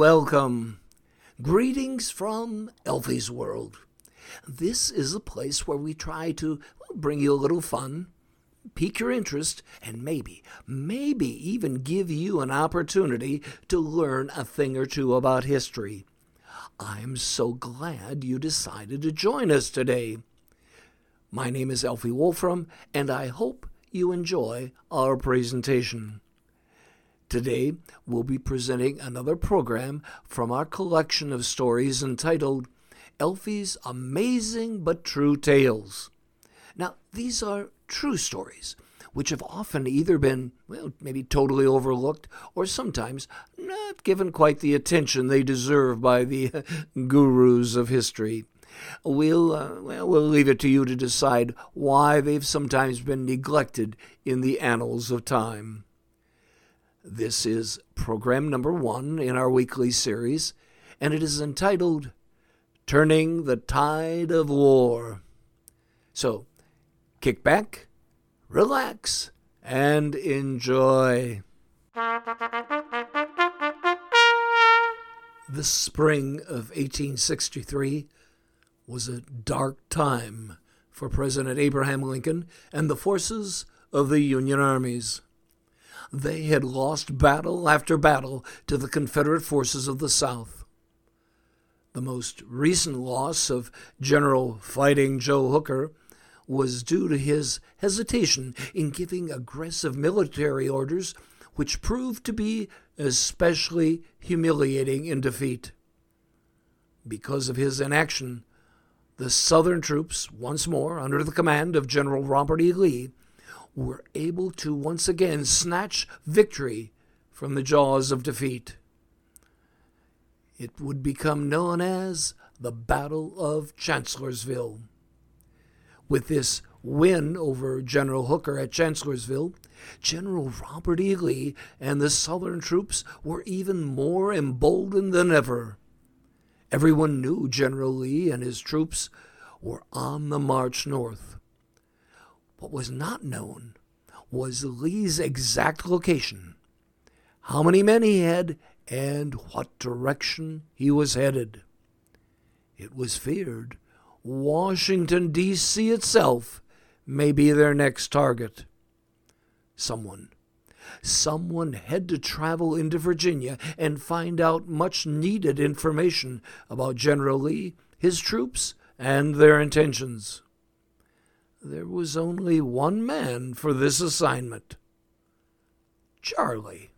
welcome. Greetings from Elfie's World. This is a place where we try to bring you a little fun, pique your interest, and maybe even give you an opportunity to learn a thing or two about history. I'm so glad you decided to join us today. My name is Elfie Wolfram, and I hope you enjoy our presentation. Today, we'll be presenting another program from our collection of stories entitled Elfie's Amazing But True Tales. Now, these are true stories, which have often either been, maybe totally overlooked, or sometimes not given quite the attention they deserve by the gurus of history. We'll leave it to you to decide why they've sometimes been neglected in the annals of time. This is program number 1 in our weekly series, and it is entitled Turning the Tide of War. So, kick back, relax, and enjoy. The spring of 1863 was a dark time for President Abraham Lincoln and the forces of the Union armies. They had lost battle after battle to the Confederate forces of the South. The most recent loss of General Fighting Joe Hooker was due to his hesitation in giving aggressive military orders, which proved to be especially humiliating in defeat. Because of his inaction, the Southern troops, once more under the command of General Robert E. Lee, were able to once again snatch victory from the jaws of defeat. It would become known as the Battle of Chancellorsville. With this win over General Hooker at Chancellorsville, General Robert E. Lee and the Southern troops were even more emboldened than ever. Everyone knew General Lee and his troops were on the march north. What was not known was Lee's exact location, how many men he had, and what direction he was headed. It was feared Washington, D.C. itself may be their next target. Someone had to travel into Virginia and find out much-needed information about General Lee, his troops, and their intentions. There was only one man for this assignment: Charlie.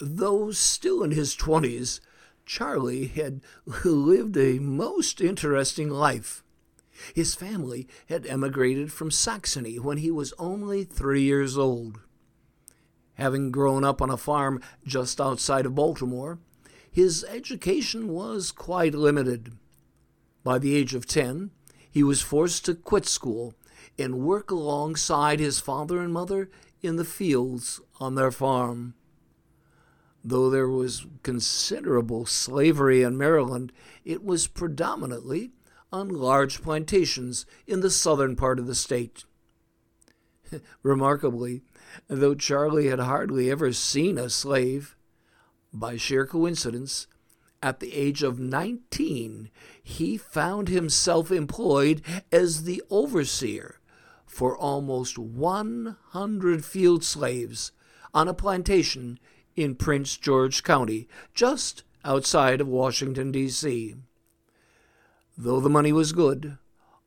Though still in his 20s, Charlie had lived a most interesting life. His family had emigrated from Saxony when he was only 3 years old. Having grown up on a farm just outside of Baltimore, his education was quite limited. By the age of 10, he was forced to quit school and work alongside his father and mother in the fields on their farm. Though there was considerable slavery in Maryland, it was predominantly on large plantations in the southern part of the state. Remarkably, though Charlie had hardly ever seen a slave, by sheer coincidence, at the age of 19, he found himself employed as the overseer for almost 100 field slaves on a plantation in Prince George County, just outside of Washington, D.C. Though the money was good,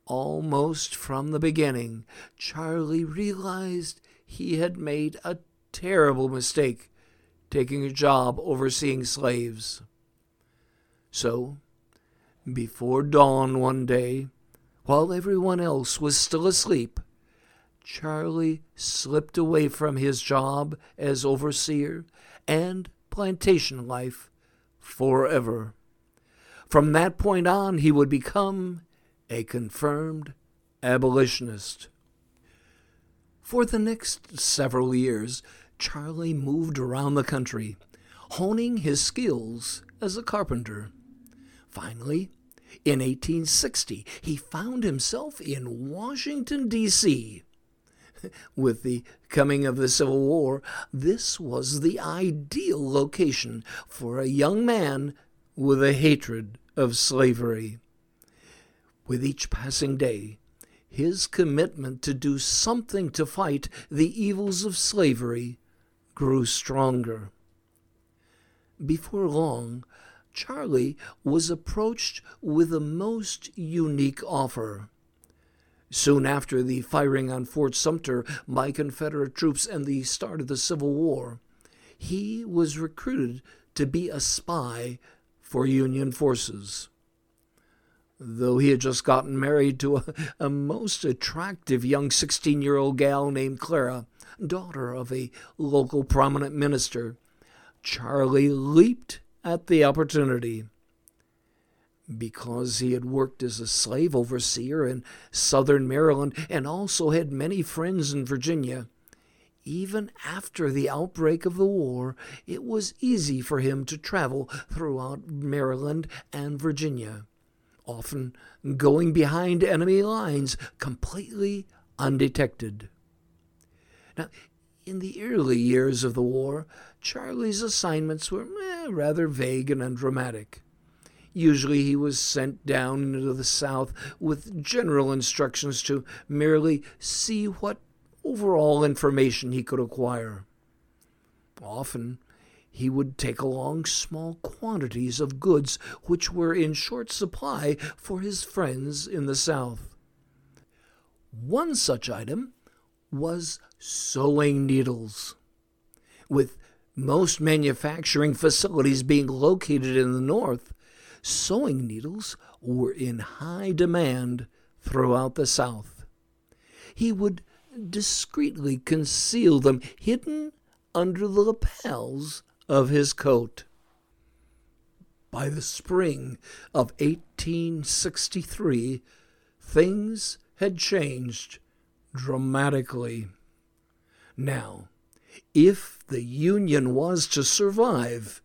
almost from the beginning, Charlie realized he had made a terrible mistake taking a job overseeing slaves. So, before dawn one day, while everyone else was still asleep, Charlie slipped away from his job as overseer and plantation life forever. From that point on, he would become a confirmed abolitionist. For the next several years, Charlie moved around the country, honing his skills as a carpenter. Finally, in 1860, he found himself in Washington, D.C. With the coming of the Civil War, this was the ideal location for a young man with a hatred of slavery. With each passing day, his commitment to do something to fight the evils of slavery grew stronger. Before long, Charlie was approached with a most unique offer. Soon after the firing on Fort Sumter by Confederate troops and the start of the Civil War, he was recruited to be a spy for Union forces. Though he had just gotten married to a most attractive young 16-year-old gal named Clara, daughter of a local prominent minister, Charlie leaped at the opportunity. Because he had worked as a slave overseer in southern Maryland and also had many friends in Virginia, even after the outbreak of the war, it was easy for him to travel throughout Maryland and Virginia, often going behind enemy lines completely undetected. Now, in the early years of the war, Charlie's assignments were rather vague and undramatic. Usually he was sent down into the South with general instructions to merely see what overall information he could acquire. Often he would take along small quantities of goods which were in short supply for his friends in the South. One such item was sewing needles. With most manufacturing facilities being located in the North, sewing needles were in high demand throughout the South. He would discreetly conceal them hidden under the lapels of his coat. By the spring of 1863, things had changed dramatically. Now, if the Union was to survive,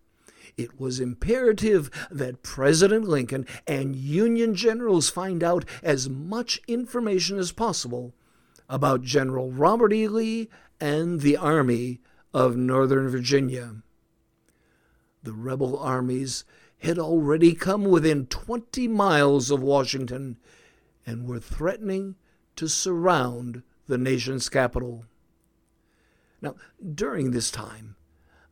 it was imperative that President Lincoln and Union generals find out as much information as possible about General Robert E. Lee and the Army of Northern Virginia. The rebel armies had already come within 20 miles of Washington and were threatening to surround the nation's capital. Now, during this time,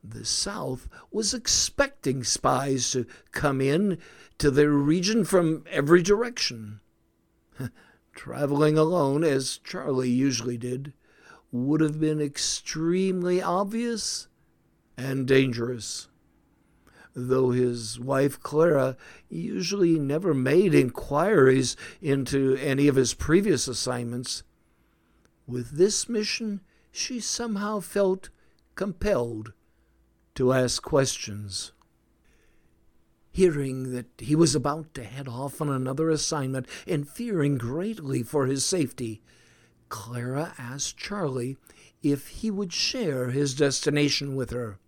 the South was expecting spies to come in to their region from every direction. Traveling alone, as Charlie usually did, would have been extremely obvious and dangerous. Though his wife Clara usually never made inquiries into any of his previous assignments, with this mission she somehow felt compelled to ask questions. Hearing that he was about to head off on another assignment and fearing greatly for his safety, Clara asked Charlie if he would share his destination with her.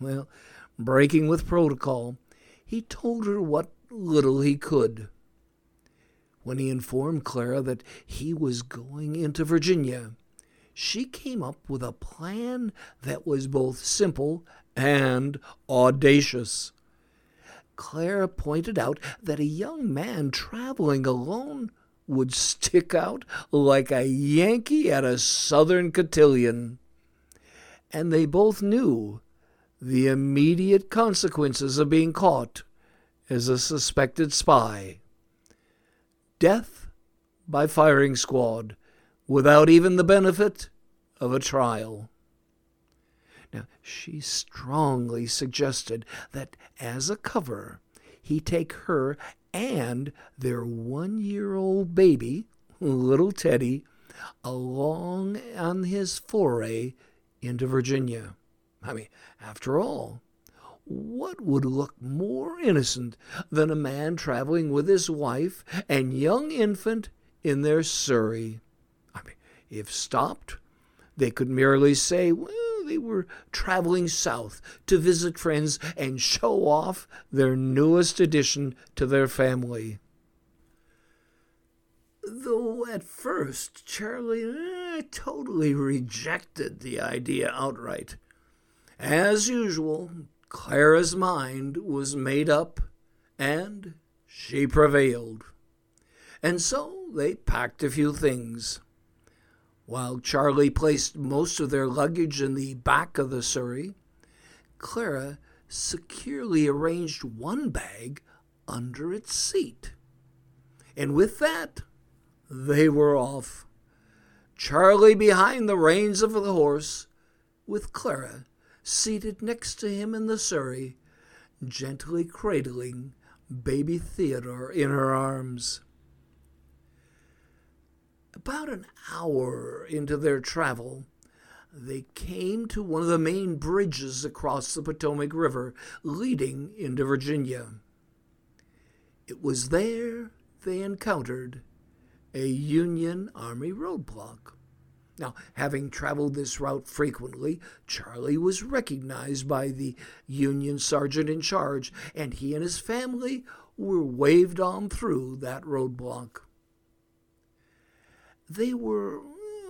Well, breaking with protocol, he told her what little he could. When he informed Clara that he was going into Virginia, she came up with a plan that was both simple and audacious. Clara pointed out that a young man traveling alone would stick out like a Yankee at a Southern cotillion, and they both knew the immediate consequences of being caught as a suspected spy: death by firing squad, without even the benefit of a trial. Now, she strongly suggested that as a cover, he take her and their 1-year-old baby, little Teddy, along on his foray into Virginia. I mean, after all, what would look more innocent than a man traveling with his wife and young infant in their surrey? I mean, if stopped, they could merely say, well, they were traveling south to visit friends and show off their newest addition to their family. Though at first Charlie I totally rejected the idea outright. As usual, Clara's mind was made up, and she prevailed. And so they packed a few things. While Charlie placed most of their luggage in the back of the surrey, Clara securely arranged one bag under its seat. And with that, they were off. Charlie behind the reins of the horse, with Clara seated next to him in the surrey, gently cradling baby Theodore in her arms. About an hour into their travel, they came to one of the main bridges across the Potomac River, leading into Virginia. It was there they encountered a Union Army roadblock. Now, having traveled this route frequently, Charlie was recognized by the Union sergeant in charge, and he and his family were waved on through that roadblock. They were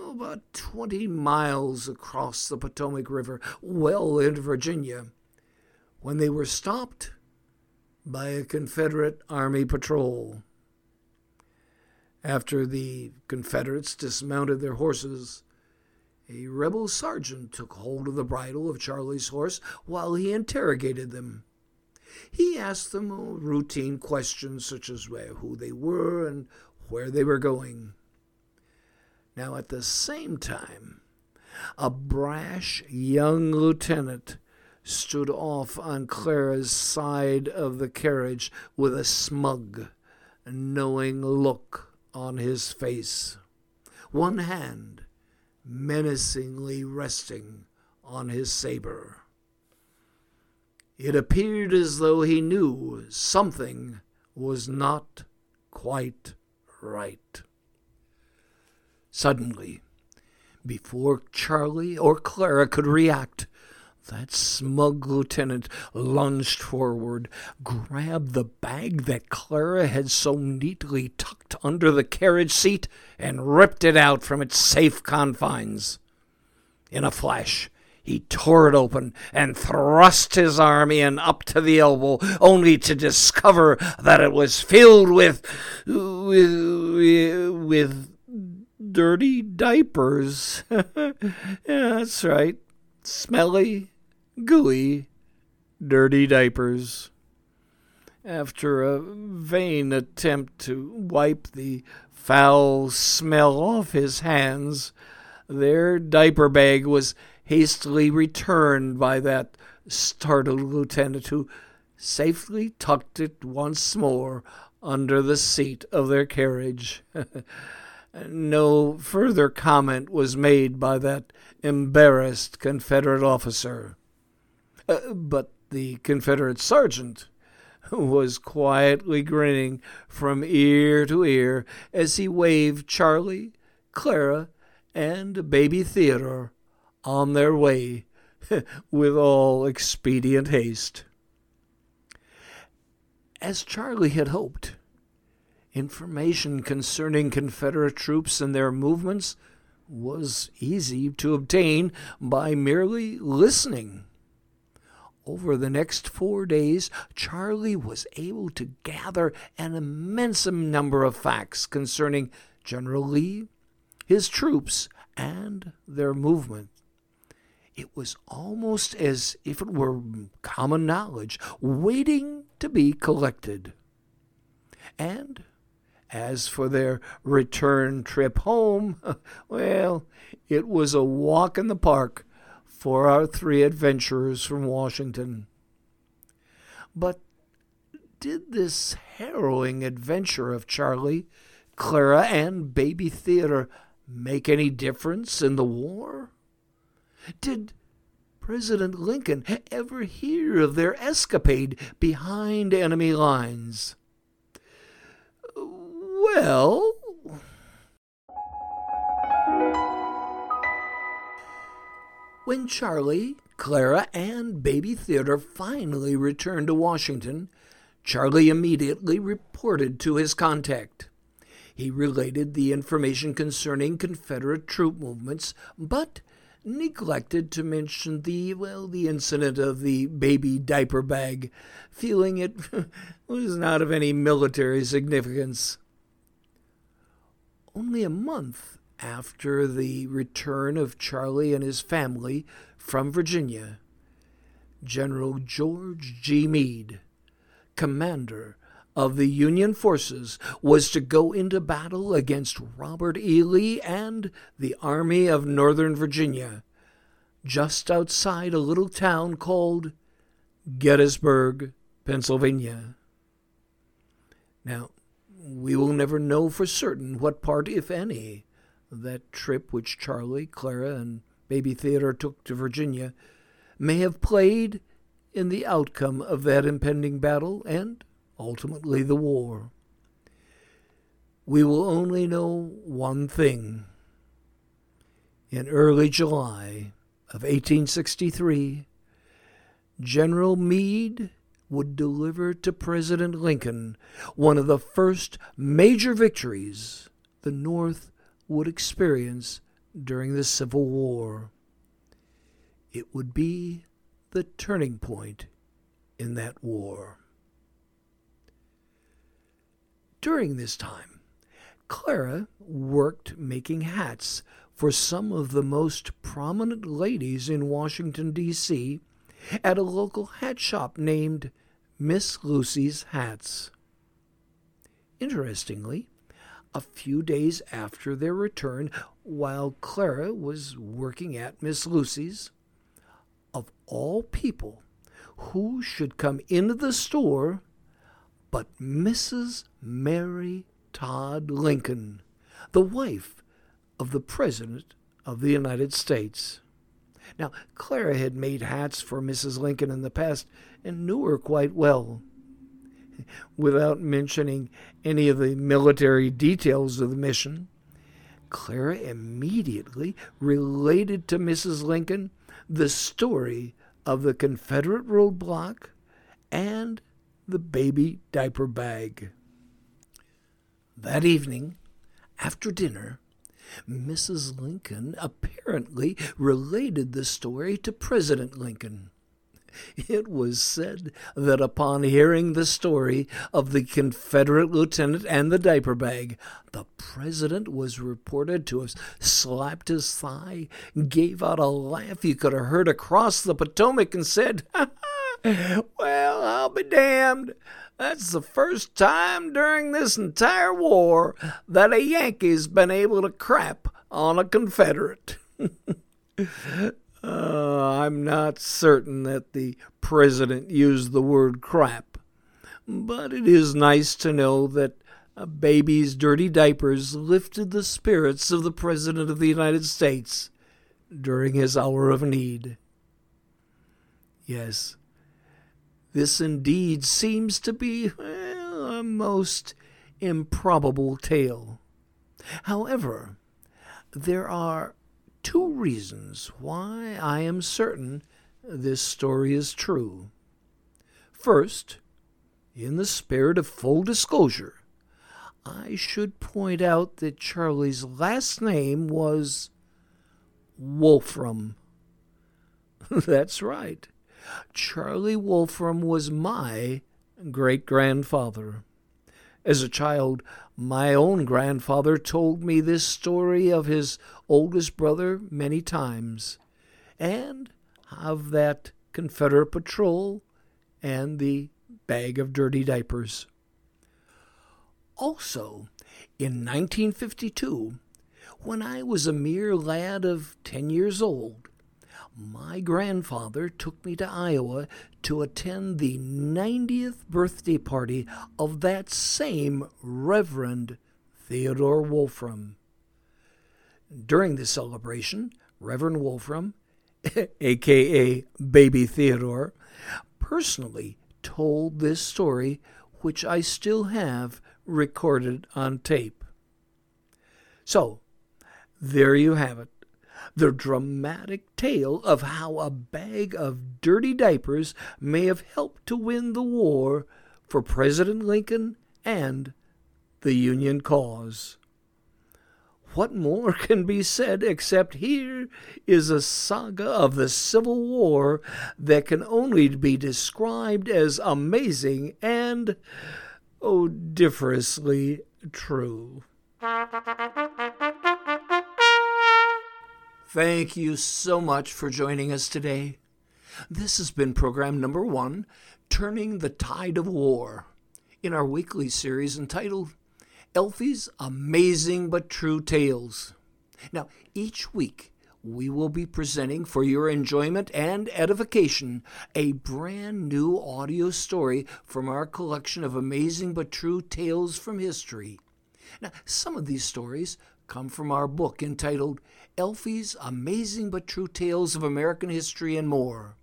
about 20 miles across the Potomac River, well into Virginia, when they were stopped by a Confederate Army patrol. After the Confederates dismounted their horses, a rebel sergeant took hold of the bridle of Charlie's horse while he interrogated them. He asked them routine questions such as who they were and where they were going. Now, at the same time, a brash young lieutenant stood off on Clara's side of the carriage with a smug, knowing look on his face, one hand menacingly resting on his saber. It appeared as though he knew something was not quite right. Suddenly, before Charlie or Clara could react, that smug lieutenant lunged forward, grabbed the bag that Clara had so neatly tucked under the carriage seat, and ripped it out from its safe confines. In a flash, he tore it open and thrust his arm in up to the elbow, only to discover that it was filled with dirty diapers. Yeah, that's right. Smelly, gooey, dirty diapers. After a vain attempt to wipe the foul smell off his hands, their diaper bag was hastily returned by that startled lieutenant, who safely tucked it once more under the seat of their carriage. No further comment was made by that embarrassed Confederate officer. But the Confederate sergeant was quietly grinning from ear to ear as he waved Charlie, Clara, and baby Theodore on their way with all expedient haste. As Charlie had hoped, information concerning Confederate troops and their movements was easy to obtain by merely listening. Over the next 4 days, Charlie was able to gather an immense number of facts concerning General Lee, his troops, and their movement. It was almost as if it were common knowledge waiting to be collected. And as for their return trip home, it was a walk in the park for our three adventurers from Washington. But did this harrowing adventure of Charlie, Clara, and baby Theodore make any difference in the war? Did President Lincoln ever hear of their escapade behind enemy lines? Well, when Charlie, Clara, and baby Theodore finally returned to Washington, Charlie immediately reported to his contact. He related the information concerning Confederate troop movements, but neglected to mention the incident of the baby diaper bag, feeling it was not of any military significance. Only a month after the return of Charlie and his family from Virginia, General George G. Meade, commander of the Union forces, was to go into battle against Robert E. Lee and the Army of Northern Virginia, just outside a little town called Gettysburg, Pennsylvania. Now, we will never know for certain what part, if any, of that trip which Charlie, Clara, and baby Theodore took to Virginia may have played in the outcome of that impending battle and ultimately the war. We will only know one thing. In early July of 1863, General Meade would deliver to President Lincoln one of the first major victories the North would experience during the Civil War. It would be the turning point in that war. During this time, Clara worked making hats for some of the most prominent ladies in Washington, D.C., at a local hat shop named Miss Lucy's Hats. Interestingly, a few days after their return, while Clara was working at Miss Lucy's, of all people, who should come into the store but Mrs. Mary Todd Lincoln, the wife of the President of the United States. Now, Clara had made hats for Mrs. Lincoln in the past and knew her quite well. Without mentioning any of the military details of the mission, Clara immediately related to Mrs. Lincoln the story of the Confederate roadblock and the baby diaper bag. That evening, after dinner, Mrs. Lincoln apparently related the story to President Lincoln. It was said that upon hearing the story of the Confederate lieutenant and the diaper bag, the president was reported to have slapped his thigh, gave out a laugh you could have heard across the Potomac, and said, "Ha ha, well, I'll be damned. That's the first time during this entire war that a Yankee's been able to crap on a Confederate." I'm not certain that the president used the word crap, but it is nice to know that a baby's dirty diapers lifted the spirits of the President of the United States during his hour of need. Yes, this indeed seems to be a most improbable tale. However, there are two reasons why I am certain this story is true. First, in the spirit of full disclosure, I should point out that Charlie's last name was Wolfram. That's right. Charlie Wolfram was my great-grandfather. As a child, my own grandfather told me this story of his oldest brother many times, and of that Confederate patrol and the bag of dirty diapers. Also, in 1952, when I was a mere lad of 10 years old, my grandfather took me to Iowa to attend the 90th birthday party of that same Reverend Theodore Wolfram. During the celebration, Reverend Wolfram, a.k.a. Baby Theodore, personally told this story, which I still have recorded on tape. So, there you have it. The dramatic tale of how a bag of dirty diapers may have helped to win the war for President Lincoln and the Union cause. What more can be said except here is a saga of the Civil War that can only be described as amazing and odoriferously true. Thank you so much for joining us today. This has been program number 1, Turning the Tide of War, in our weekly series entitled Elfie's Amazing But True Tales. Now, each week we will be presenting for your enjoyment and edification a brand new audio story from our collection of amazing but true tales from history. Now, some of these stories come from our book entitled Elfie's Amazing But True Tales of American History and More.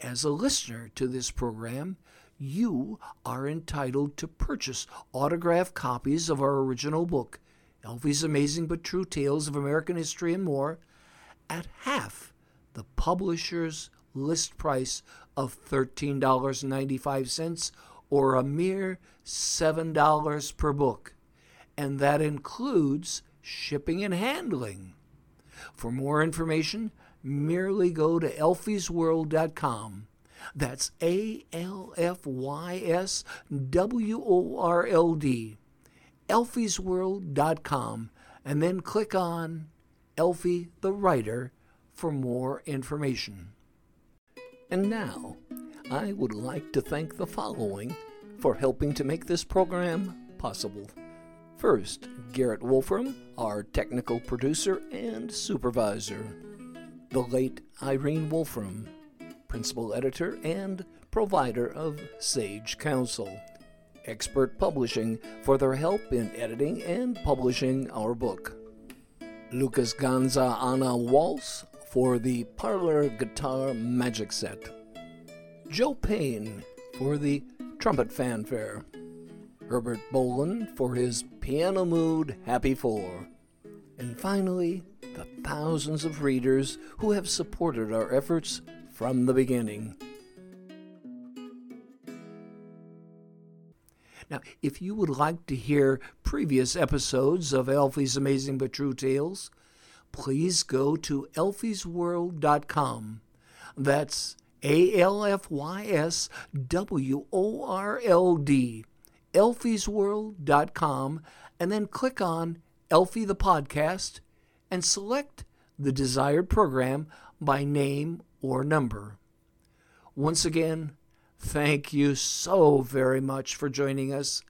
As a listener to this program, you are entitled to purchase autographed copies of our original book, Elfie's Amazing But True Tales of American History and More, at half the publisher's list price of $13.95, or a mere $7 per book, and that includes shipping and handling. For more information, merely go to Elfiesworld.com. That's Elfysworld, Elfiesworld.com, and then click on Elfie the Writer for more information. And now, I would like to thank the following for helping to make this program possible. First, Garrett Wolfram, our technical producer and supervisor. The late Irene Wolfram, principal editor and provider of Sage Counsel. Expert Publishing for their help in editing and publishing our book. Lucas Ganza, Anna Wals for the Parlor Guitar Magic Set. Joe Payne for the Trumpet Fanfare. Herbert Boland for his Piano Mood Happy Four. And finally, the thousands of readers who have supported our efforts from the beginning. Now, if you would like to hear previous episodes of Elfie's Amazing But True Tales, please go to Elfiesworld.com. That's Elfysworld, Elfiesworld.com, and then click on Elfie the Podcast and select the desired program by name or number. Once again, thank you so very much for joining us.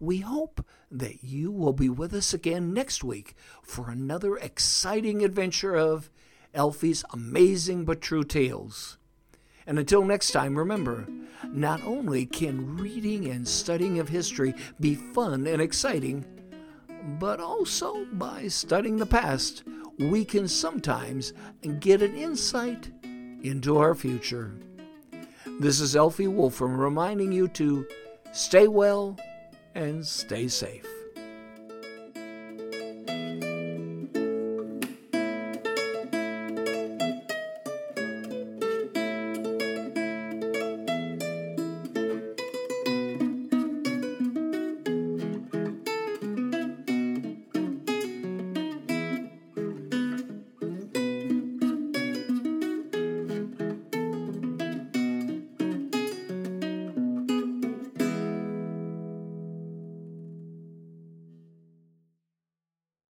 We hope that you will be with us again next week for another exciting adventure of Elfie's Amazing But True Tales. And until next time, remember, not only can reading and studying of history be fun and exciting, but also by studying the past, we can sometimes get an insight into our future. This is Elfie Wolfram reminding you to stay well and stay safe.